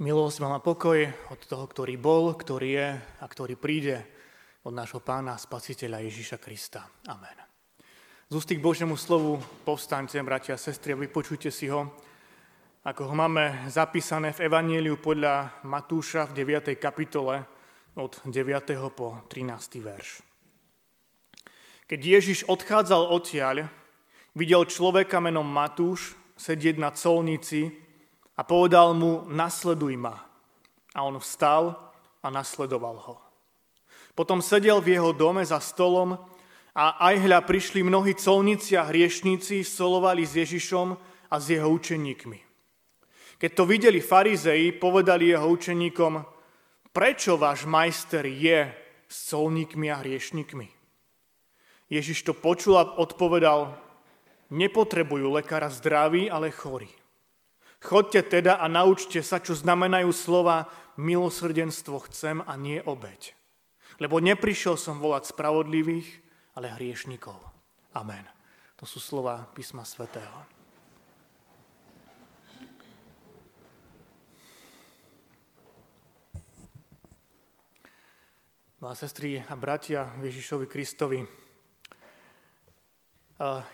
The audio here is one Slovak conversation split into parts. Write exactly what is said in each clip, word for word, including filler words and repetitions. Milosť vám a pokoj od toho, ktorý bol, ktorý je a ktorý príde, od nášho Pána Spasiteľa Ježíša Krista. Amen. Z ústy k Božiemu slovu povstaňte, bratia a sestry, a vypočujte si ho, ako ho máme zapísané v Evanjeliu podľa Matúša v deviatej kapitole od deviateho po trinásty verš. Keď Ježíš odchádzal odtiaľ, videl človeka menom Matúš sedieť na colnici, a povedal mu, nasleduj ma. A on vstal a nasledoval ho. Potom sedel v jeho dome za stolom a aj hľa prišli mnohí colníci a hriešníci, stolovali s Ježišom a s jeho učeníkmi. Keď to videli farizei, povedali jeho učeníkom, prečo váš majster je s colníkmi a hriešníkmi? Ježiš to počul a odpovedal, nepotrebujú lekára zdraví, ale chorí. Chodte teda a naučte sa, čo znamenajú slova milosrdenstvo chcem a nie obeť. Lebo neprišiel som volať spravodlivých, ale hriešnikov. Amen. To sú slova písma svätého. Milé sestry a bratia Ježišovi Kristovi,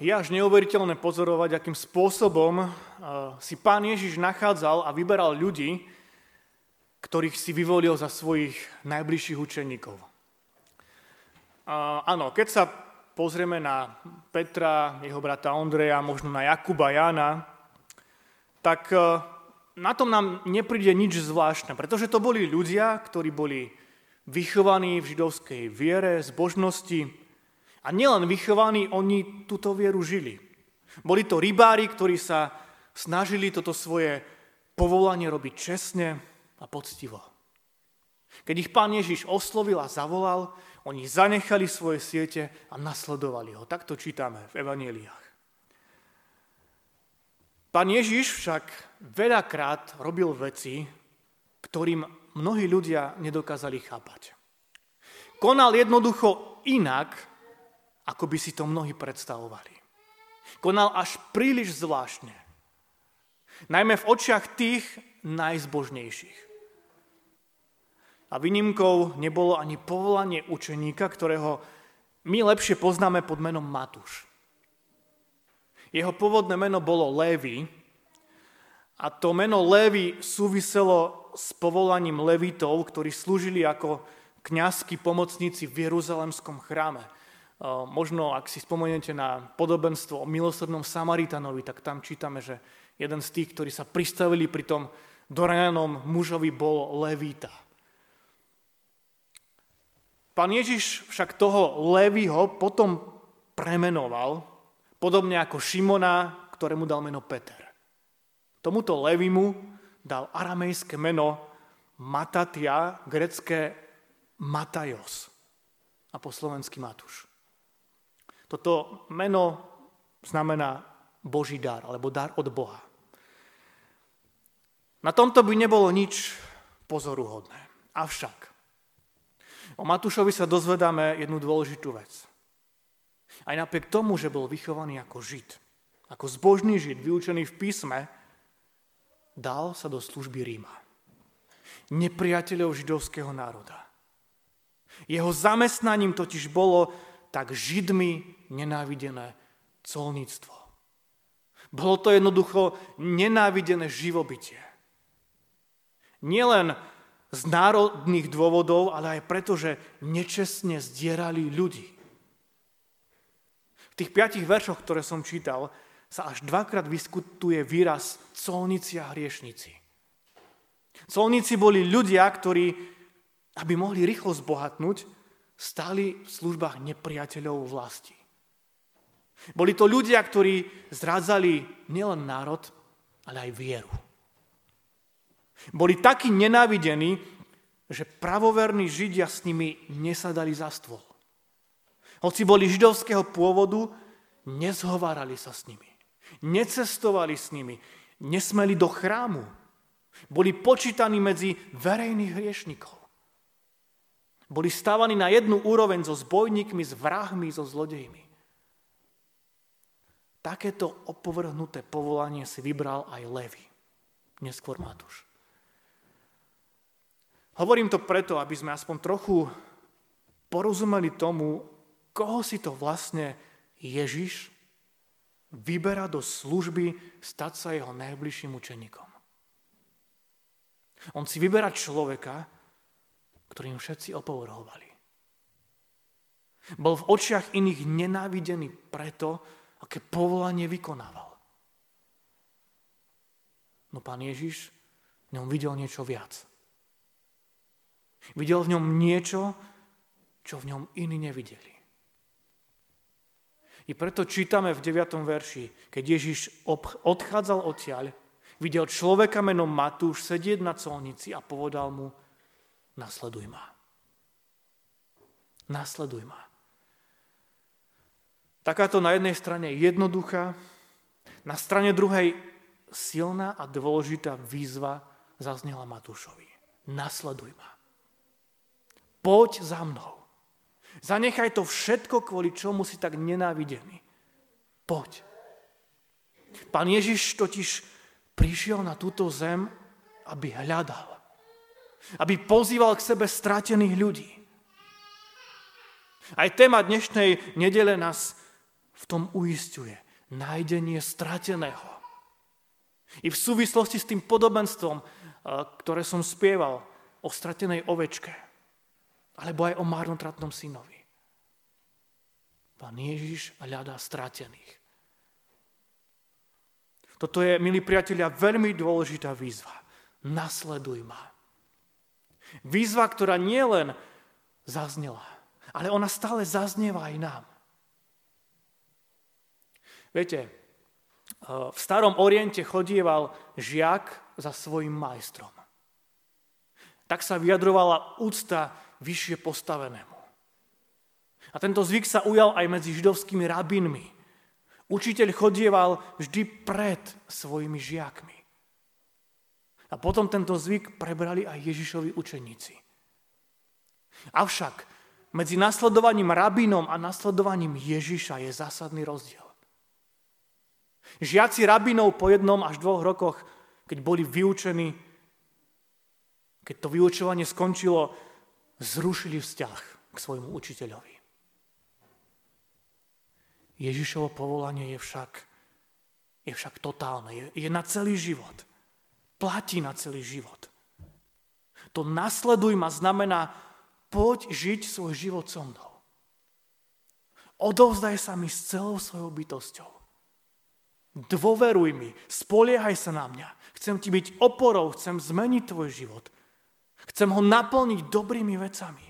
je až neuveriteľné pozorovať, akým spôsobom si Pán Ježiš nachádzal a vyberal ľudí, ktorých si vyvolil za svojich najbližších učeníkov. Áno, keď sa pozrieme na Petra, jeho brata Andreja, možno na Jakuba, Jána, tak na tom nám nepríde nič zvláštne, pretože to boli ľudia, ktorí boli vychovaní v židovskej viere, zbožnosti, a nielen vychovaní, oni túto vieru žili. Boli to rybári, ktorí sa snažili toto svoje povolanie robiť čestne a poctivo. Keď ich Pán Ježiš oslovil a zavolal, oni zanechali svoje siete a nasledovali ho. Tak to čítame v evanjeliách. Pán Ježiš však veľakrát robil veci, ktorým mnohí ľudia nedokázali chápať. Konal jednoducho inak, ako by si to mnohí predstavovali. Konal až príliš zvláštne. Najmä v očiach tých najzbožnejších. A výnimkou nebolo ani povolanie učeníka, ktorého my lepšie poznáme pod menom Matúš. Jeho pôvodné meno bolo Lévy a to meno Lévy súviselo s povolaním Levitov, ktorí slúžili ako kňazskí pomocníci v Jeruzalemskom chráme. Možno, ak si spomeniete na podobenstvo o milosrdnom Samaritánovi, tak tam čítame, že jeden z tých, ktorí sa pristavili pri tom doranenom mužovi, bol Levita. Pán Ježiš však toho Lévyho potom premenoval, podobne ako Šimona, ktorému dal meno Petr. Tomuto Lévymu dal aramejské meno Matatja, grécké Matajos a po slovensky Matúš. Toto meno znamená Boží dar, alebo dar od Boha. Na tomto by nebolo nič pozoruhodné. Avšak o Matúšovi sa dozvedáme jednu dôležitú vec. Aj napriek tomu, že bol vychovaný ako Žid, ako zbožný Žid, vyučený v písme, dal sa do služby Ríma, nepriateľov židovského národa. Jeho zamestnaním totiž bolo tak Židmi nenávidené colníctvo. Bolo to jednoducho nenávidené živobytie. Nielen z národných dôvodov, ale aj preto, že nečestne zdierali ľudí. V tých piatich veršoch, ktoré som čítal, sa až dvakrát vyskytuje výraz colníci a hriešnici. Colníci boli ľudia, ktorí, aby mohli rýchlo zbohatnúť, stáli v službách nepriateľov vlasti. Boli to ľudia, ktorí zrádzali nielen národ, ale aj vieru. Boli takí nenávidení, že pravoverní Židia s nimi nesadali za stôl. Hoci boli židovského pôvodu, nezhovárali sa s nimi. Necestovali s nimi, nesmeli do chrámu. Boli počítaní medzi verejných hriešnikov. Boli stávaní na jednu úroveň so zbojníkmi, s vrahmi, so zlodejmi. Takéto opovrhnuté povolanie si vybral aj Lévy, neskôr Matúš. Hovorím to preto, aby sme aspoň trochu porozumeli tomu, koho si to vlastne Ježiš vyberá do služby stať sa jeho najbližším učeníkom. On si vyberá človeka, ktorým všetci opovrhovali. Bol v očiach iných nenávidený preto, aké povolanie vykonával. No pán Ježiš v ňom videl niečo viac. Videl v ňom niečo, čo v ňom iní nevideli. I preto čítame v deviatom verši, keď Ježiš odchádzal odtiaľ, videl človeka menom Matúš sedieť na colnici a povedal mu: nasleduj ma. Nasleduj ma. Takáto na jednej strane jednoduchá, na strane druhej silná a dôležitá výzva zaznela Matúšovi. Nasleduj ma. Poď za mnou. Zanechaj to všetko, kvôli čomu si tak nenávidený. Poď. Pán Ježiš totiž prišiel na túto zem, aby hľadal. Aby pozýval k sebe stratených ľudí. Aj téma dnešnej nedele nás v tom uisťuje. Nájdenie strateného. I v súvislosti s tým podobenstvom, ktoré som spieval o stratenej ovečke, alebo aj o marnotratnom synovi. Pán Ježiš hľadá stratených. Toto je, milí priatelia, veľmi dôležitá výzva. Nasleduj ma. Výzva, ktorá nielen zaznela, ale ona stále zaznieva aj nám. Viete, v starom Oriente chodieval žiak za svojim majstrom. Tak sa vyjadrovala úcta vyššie postavenému. A tento zvyk sa ujal aj medzi židovskými rabínmi. Učiteľ chodieval vždy pred svojimi žiakmi. A potom tento zvyk prebrali aj Ježišovi učeníci. Avšak medzi nasledovaním rabínom a nasledovaním Ježiša je zásadný rozdiel. Žiaci rabínov po jednom až dvoch rokoch, keď boli vyučení, keď to vyučovanie skončilo, zrušili vzťah k svojmu učiteľovi. Ježišovo povolanie je však, je však totálne, je, je na celý život. Platí na celý život. To nasleduj ma znamená, poď žiť svoj život so mnou. Odovzdaj sa mi s celou svojou bytosťou. Dôveruj mi, spoliehaj sa na mňa. Chcem ti byť oporou, chcem zmeniť tvoj život. Chcem ho naplniť dobrými vecami.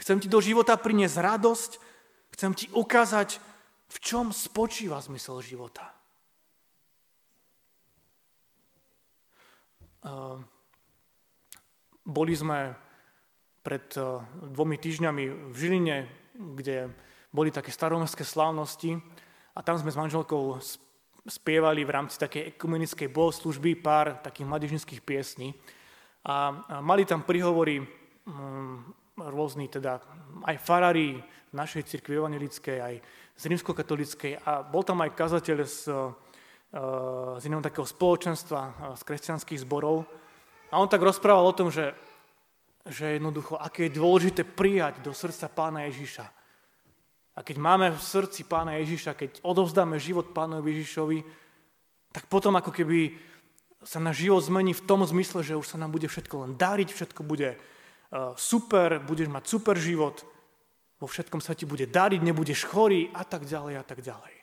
Chcem ti do života priniesť radosť, chcem ti ukázať, v čom spočíva zmysel života. Uh, boli sme pred uh, dvomi týždňami v Žiline, kde boli také staromestské slávnosti. A tam sme s manželkou spievali v rámci takej ekumenickej bohoslúžby pár takých mládežnických piesní. A mali tam príhovory rôzni, teda aj farári našej cirkvi evanjelickej, aj z rímskokatolíckej. A bol tam aj kazateľ z, z iného takého spoločenstva, z kresťanských zborov. A on tak rozprával o tom, že, že jednoducho, aké je dôležité prijať do srdca Pána Ježiša. A keď máme v srdci Pána Ježiša, keď odovzdáme život Pánovi Ježišovi, tak potom ako keby sa náš život zmení v tom zmysle, že už sa nám bude všetko len dariť, všetko bude super, budeš mať super život, vo všetkom sa ti bude dariť, nebudeš chorý a tak ďalej a tak ďalej.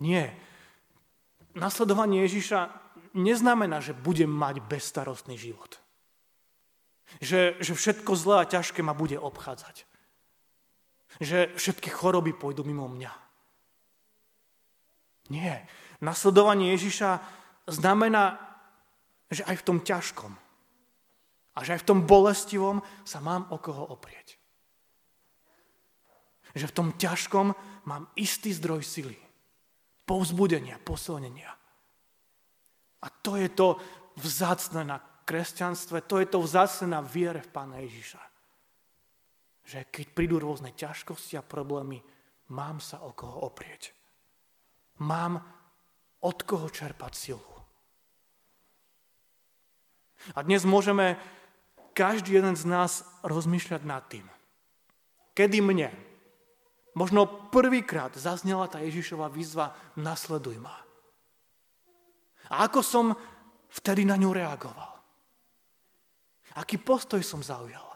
Nie. Nasledovanie Ježiša neznamená, že budem mať bezstarostný život. Že, že všetko zlé a ťažké ma bude obchádzať. Že všetky choroby pôjdu mimo mňa. Nie. Nasledovanie Ježiša znamená, že aj v tom ťažkom a že aj v tom bolestivom sa mám o koho oprieť. Že v tom ťažkom mám istý zdroj sily, povzbudenia, posilnenia. A to je to vzácne na kresťanstve, to je to vzácne na viere v Pána Ježiša. Že keď prídu rôzne ťažkosti a problémy, mám sa o koho oprieť. Mám od koho čerpať silu. A dnes môžeme každý jeden z nás rozmýšľať nad tým, kedy mne možno prvýkrát zaznela tá Ježišova výzva nasleduj ma. A ako som vtedy na ňu reagoval? Aký postoj som zaujal?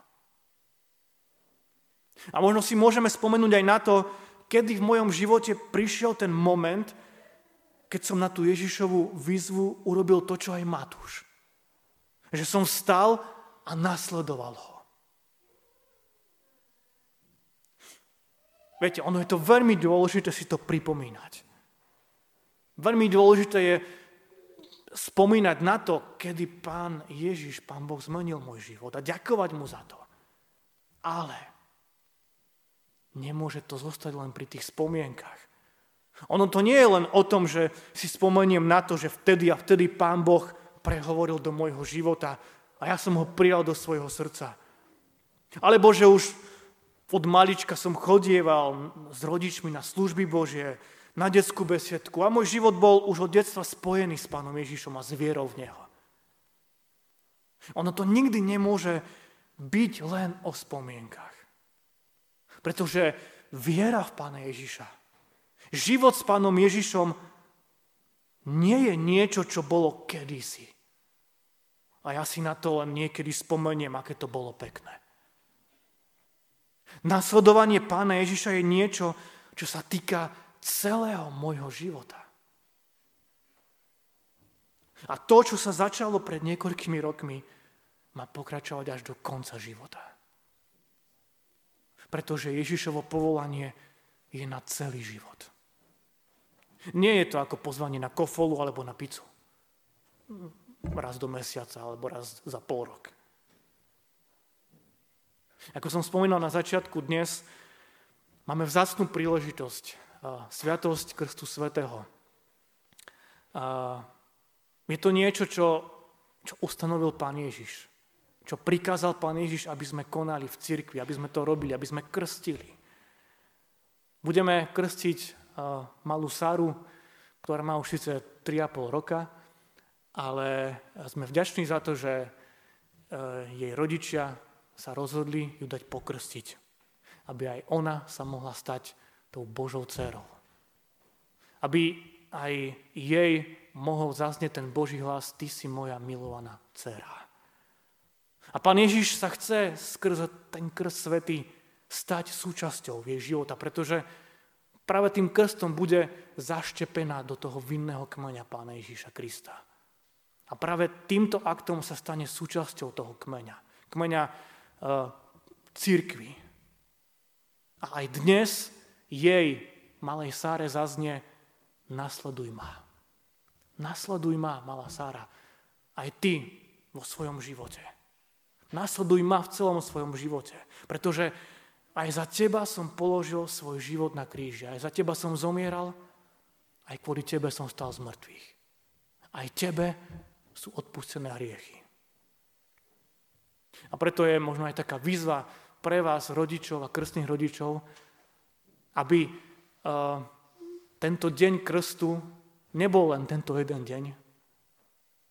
A možno si môžeme spomenúť aj na to, kedy v mojom živote prišiel ten moment, keď som na tú Ježišovu výzvu urobil to, čo aj Matúš. Že som vstal a nasledoval ho. Viete, ono je to veľmi dôležité si to pripomínať. Veľmi dôležité je spomínať na to, kedy Pán Ježiš, Pán Boh zmenil môj život a ďakovať mu za to. Ale nemôže to zostať len pri tých spomienkach. Ono to nie je len o tom, že si spomeniem na to, že vtedy a vtedy Pán Boh prehovoril do môjho života a ja som ho prijal do svojho srdca. Alebo že už od malička som chodieval s rodičmi na služby Božie, na detskú besiedku a môj život bol už od detstva spojený s Pánom Ježišom a s vierou v Neho. Ono to nikdy nemôže byť len o spomienkach. Pretože viera v Pána Ježiša, život s Pánom Ježišom nie je niečo, čo bolo kedysi. A ja si na to len niekedy spomeniem, aké to bolo pekné. Nasledovanie Pána Ježiša je niečo, čo sa týka celého môjho života. A to, čo sa začalo pred niekoľkými rokmi, má pokračovať až do konca života. Pretože Ježišovo povolanie je na celý život. Nie je to ako pozvanie na kofolu alebo na pizzu. Raz do mesiaca alebo raz za pol rok. Ako som spomínal na začiatku, dnes máme vzácnu príležitosť Sviatosť Krstu Svätého. Je to niečo, čo, čo ustanovil Pán Ježiš. Čo prikázal Pán Ježiš, aby sme konali v cirkvi, aby sme to robili, aby sme krstili. Budeme krstiť malú Sáru, ktorá má už síce tri a pol roka, ale sme vďační za to, že jej rodičia sa rozhodli ju dať pokrstiť, aby aj ona sa mohla stať tou Božou dcerou. Aby aj jej mohol zaznieť ten Boží hlas, ty si moja milovaná dcera. A Pán Ježiš sa chce skrze ten krst svätý stať súčasťou jej života, pretože práve tým krstom bude zaštepená do toho vinného kmeňa Pána Ježiša Krista. A práve týmto aktom sa stane súčasťou toho kmeňa. Kmeňa e, cirkvi. A aj dnes jej, malej Sáre, zaznie nasleduj ma. Nasleduj ma, malá Sára, aj ty vo svojom živote. Nasleduj ma v celom svojom živote, pretože aj za teba som položil svoj život na kríži, aj za teba som zomieral, aj kvôli tebe som stal z mŕtvych. Aj tebe sú odpustené hriechy. A preto je možno aj taká výzva pre vás, rodičov a krstných rodičov, aby uh, tento deň krstu nebol len tento jeden deň,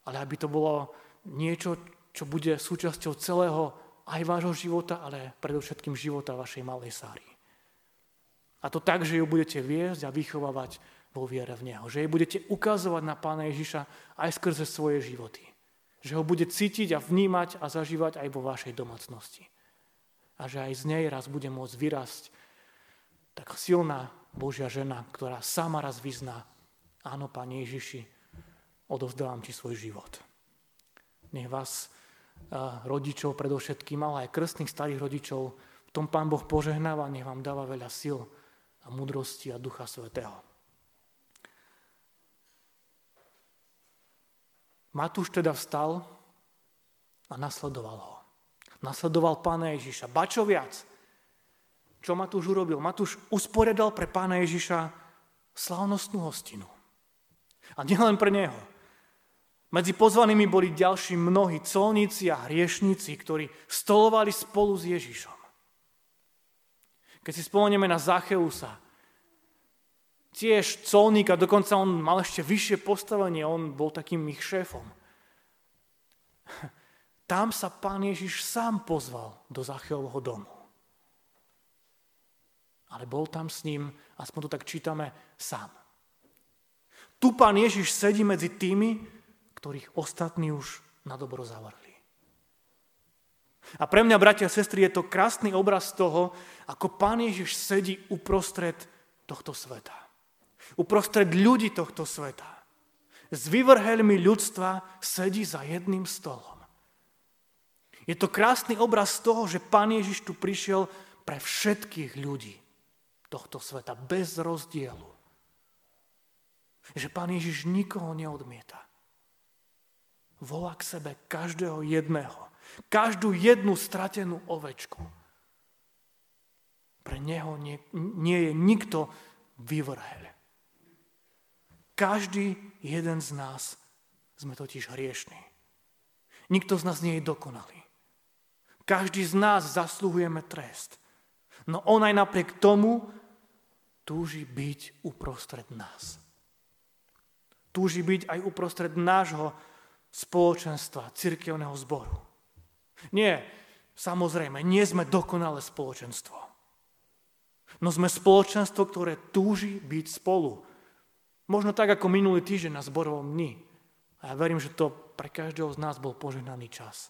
ale aby to bolo niečo, čo bude súčasťou celého aj vášho života, ale predovšetkým života vašej malej Sáry. A to tak, že ju budete viesť a vychovávať vo viere v Neho. Že jej budete ukazovať na Pána Ježiša aj skrze svoje životy. Že ho bude cítiť a vnímať a zažívať aj vo vašej domácnosti. A že aj z nej raz bude môcť vyrásť tak silná Božia žena, ktorá sama raz vyzná, áno, Pane Ježiši, odovzdávam ti svoj život. Nech vás, rodičov predovšetkým, ale aj krstných starých rodičov, v tom Pán Boh požehnáva, nech vám dáva veľa síl a múdrosti a Ducha Svätého. Matúš teda vstal a nasledoval ho. Nasledoval Pána Ježiša. Ba čo viac, čo Matúš urobil? Matúš usporiadal pre Pána Ježiša slávnostnú hostinu. A nielen pre neho. Medzi pozvanými boli ďalší mnohí colníci a hriešnici, ktorí stolovali spolu s Ježišom. Keď si spomenieme na Zacheusa, tiež colník, a dokonca on mal ešte vyššie postavenie, on bol takým ich šéfom. Tam sa Pán Ježiš sám pozval do Zacheovho domu. Ale bol tam s ním, aspoň to tak čítame, sám. Tu Pán Ježiš sedí medzi tými, ktorých ostatní už na dobro zavrli. A pre mňa, bratia a sestry, je to krásny obraz toho, ako Pán Ježiš sedí uprostred tohto sveta. Uprostred ľudí tohto sveta. S vyvrhelmi ľudstva sedí za jedným stolom. Je to krásny obraz toho, že Pán Ježiš tu prišiel pre všetkých ľudí tohto sveta, bez rozdielu. Že Pán Ježiš nikoho neodmieta. Volá k sebe každého jedného, každú jednu stratenú ovečku. Pre neho nie, nie je nikto vyvrhel. Každý jeden z nás sme totiž hriešní. Nikto z nás nie je dokonalý. Každý z nás zaslúhujeme trest. No on aj napriek tomu túži byť uprostred nás. Túži byť aj uprostred nášho spoločenstva, cirkevného zboru. Nie, samozrejme, nie sme dokonalé spoločenstvo. No sme spoločenstvo, ktoré túži byť spolu. Možno tak, ako minulý týždeň na zborovom dni. A ja verím, že to pre každého z nás bol požehnaný čas.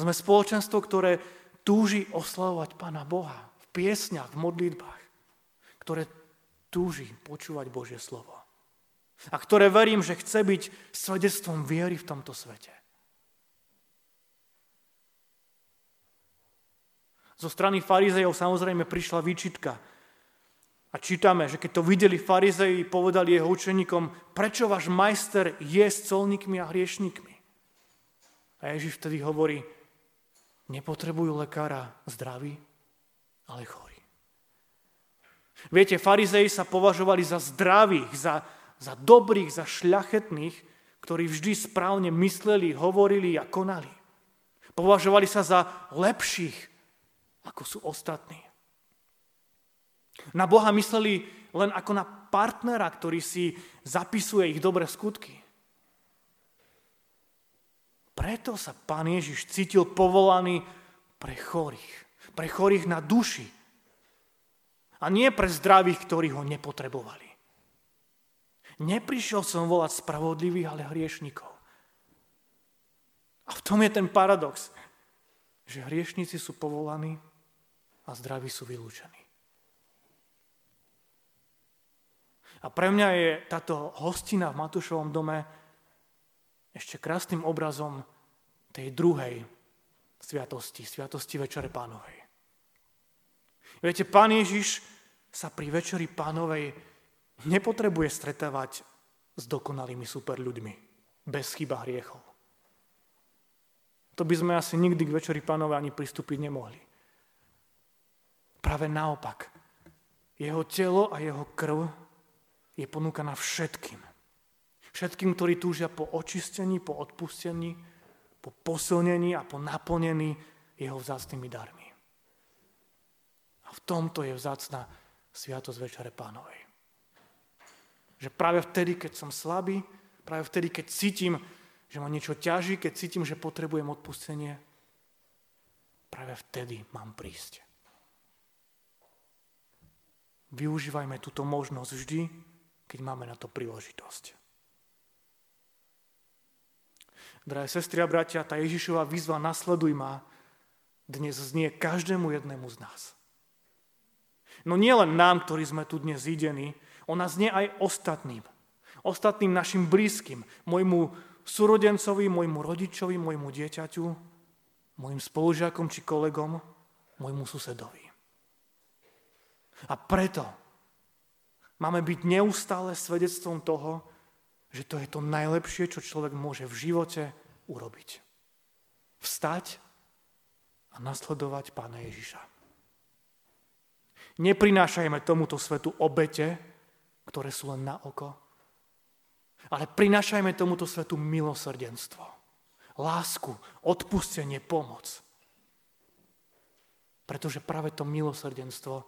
Sme spoločenstvo, ktoré túži oslavovať Pána Boha v piesňach, v modlitbách, ktoré túži počúvať Božie slovo a ktoré verím, že chce byť svedectvom viery v tomto svete. Zo strany farizejov samozrejme prišla výčitka a čítame, že keď to videli farizeji, povedali jeho učeníkom, prečo váš majster je s colníkmi a hriešnikmi? A Ježiš vtedy hovorí, nepotrebujú lekára zdraví, ale chorí. Viete, farizeji sa považovali za zdravých, za, za dobrých, za šľachetných, ktorí vždy správne mysleli, hovorili a konali. Považovali sa za lepších, ako sú ostatní. Na Boha mysleli len ako na partnera, ktorý si zapisuje ich dobré skutky. Preto sa Pán Ježiš cítil povolaný pre chorých. Pre chorých na duši. A nie pre zdravých, ktorí ho nepotrebovali. Neprišiel som volať spravodlivých, ale hriešnikov. A v tom je ten paradox, že hriešnici sú povolaní a zdraví sú vylúčení. A pre mňa je táto hostina v Matúšovom dome ešte krásnym obrazom tej druhej sviatosti, sviatosti Večere Pánovej. Viete, Pán Ježiš sa pri Večeri Pánovej nepotrebuje stretávať s dokonalými super ľuďmi, bez chýb a hriechov. To by sme asi nikdy k Večeri Pánovej ani pristúpiť nemohli. Práve naopak, jeho telo a jeho krv je ponúkaná všetkým. Všetkým, ktorí túžia po očistení, po odpustení, po posilnení a po naplnení jeho vzácnymi darmi. A v tomto je vzácna sviatosť Večere Pánovej. Že práve vtedy, keď som slabý, práve vtedy, keď cítim, že ma niečo ťaží, keď cítim, že potrebujem odpustenie, práve vtedy mám prísť. Využívajme túto možnosť vždy, keď máme na to príležitosť. Drahé sestry a bratia, tá Ježišova výzva nasleduj ma dnes znie každému jednému z nás. No nie len nám, ktorí sme tu dnes zídení, ona znie aj ostatným. Ostatným našim blízkym, môjmu súrodencovi, môjmu rodičovi, môjmu dieťaťu, môjim spolužiakom či kolegom, môjmu susedovi. A preto máme byť neustále svedectvom toho, že to je to najlepšie, čo človek môže v živote urobiť. Vstať a nasledovať Pána Ježiša. Neprinášajme tomuto svetu obete, ktoré sú len na oko, ale prinášajme tomuto svetu milosrdenstvo, lásku, odpustenie, pomoc. Pretože práve to milosrdenstvo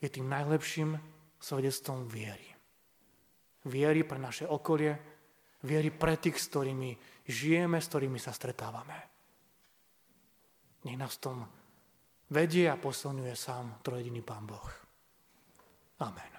je tým najlepším svedectvom viery. Viery pre naše okolie, Viery pre tých, s ktorými žijeme, s ktorými sa stretávame. Nech nás v tom vedie a posilňuje sám trojediný Pán Boh. Amen.